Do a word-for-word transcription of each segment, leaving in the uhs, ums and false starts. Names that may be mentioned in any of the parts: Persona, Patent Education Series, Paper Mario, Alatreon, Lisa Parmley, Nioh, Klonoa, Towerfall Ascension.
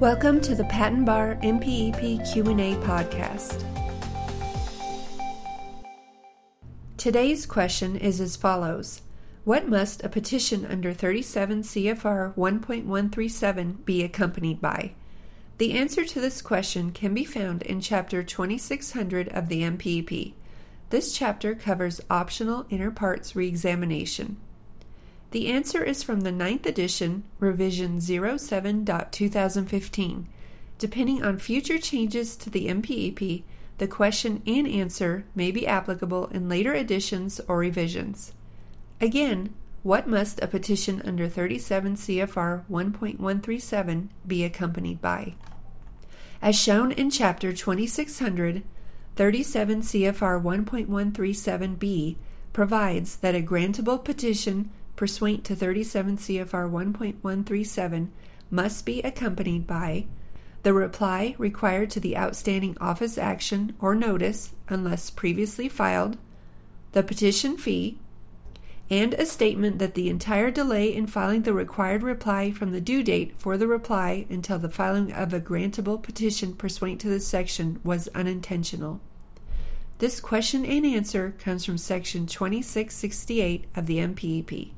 Welcome to the Patent Bar M P E P Q and A podcast. Today's question is as follows. What must a petition under thirty-seven C F R one point one three seven be accompanied by? The answer to this question can be found in Chapter twenty-six hundred of the M P E P. This chapter covers optional inter partes reexamination. The answer is from the ninth edition, revision oh seven point two thousand fifteen. Depending on future changes to the M P E P, the question and answer may be applicable in later editions or revisions. Again, what must a petition under thirty-seven C F R one point one three seven be accompanied by? As shown in Chapter twenty-six hundred, thirty-seven C F R one point one three seven B provides that a grantable petition pursuant to thirty-seven C F R one point one three seven must be accompanied by the reply required to the outstanding office action or notice unless previously filed, the petition fee, and a statement that the entire delay in filing the required reply from the due date for the reply until the filing of a grantable petition pursuant to this section was unintentional. This question and answer comes from Section twenty-six sixty-eight of the M P E P.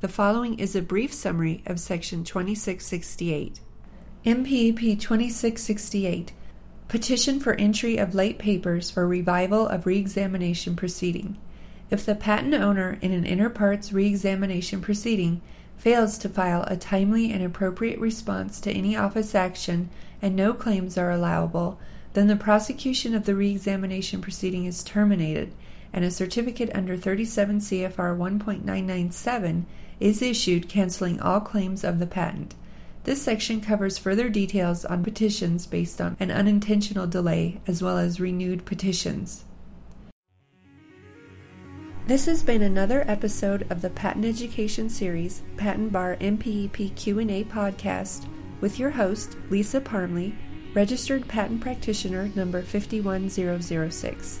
The following is a brief summary of Section twenty-six sixty-eight. M P E P twenty-six sixty-eight, Petition for Entry of Late Papers for Revival of Reexamination Proceeding. If the patent owner in an inter partes reexamination proceeding fails to file a timely and appropriate response to any office action and no claims are allowable, then the prosecution of the reexamination proceeding is terminated, and a certificate under thirty-seven C F R one point nine nine seven is issued canceling all claims of the patent. This section covers further details on petitions based on an unintentional delay as well as renewed petitions. This has been another episode of the Patent Education Series Patent Bar M P E P Q and A podcast with your host, Lisa Parmley, Registered Patent Practitioner number five one zero zero six.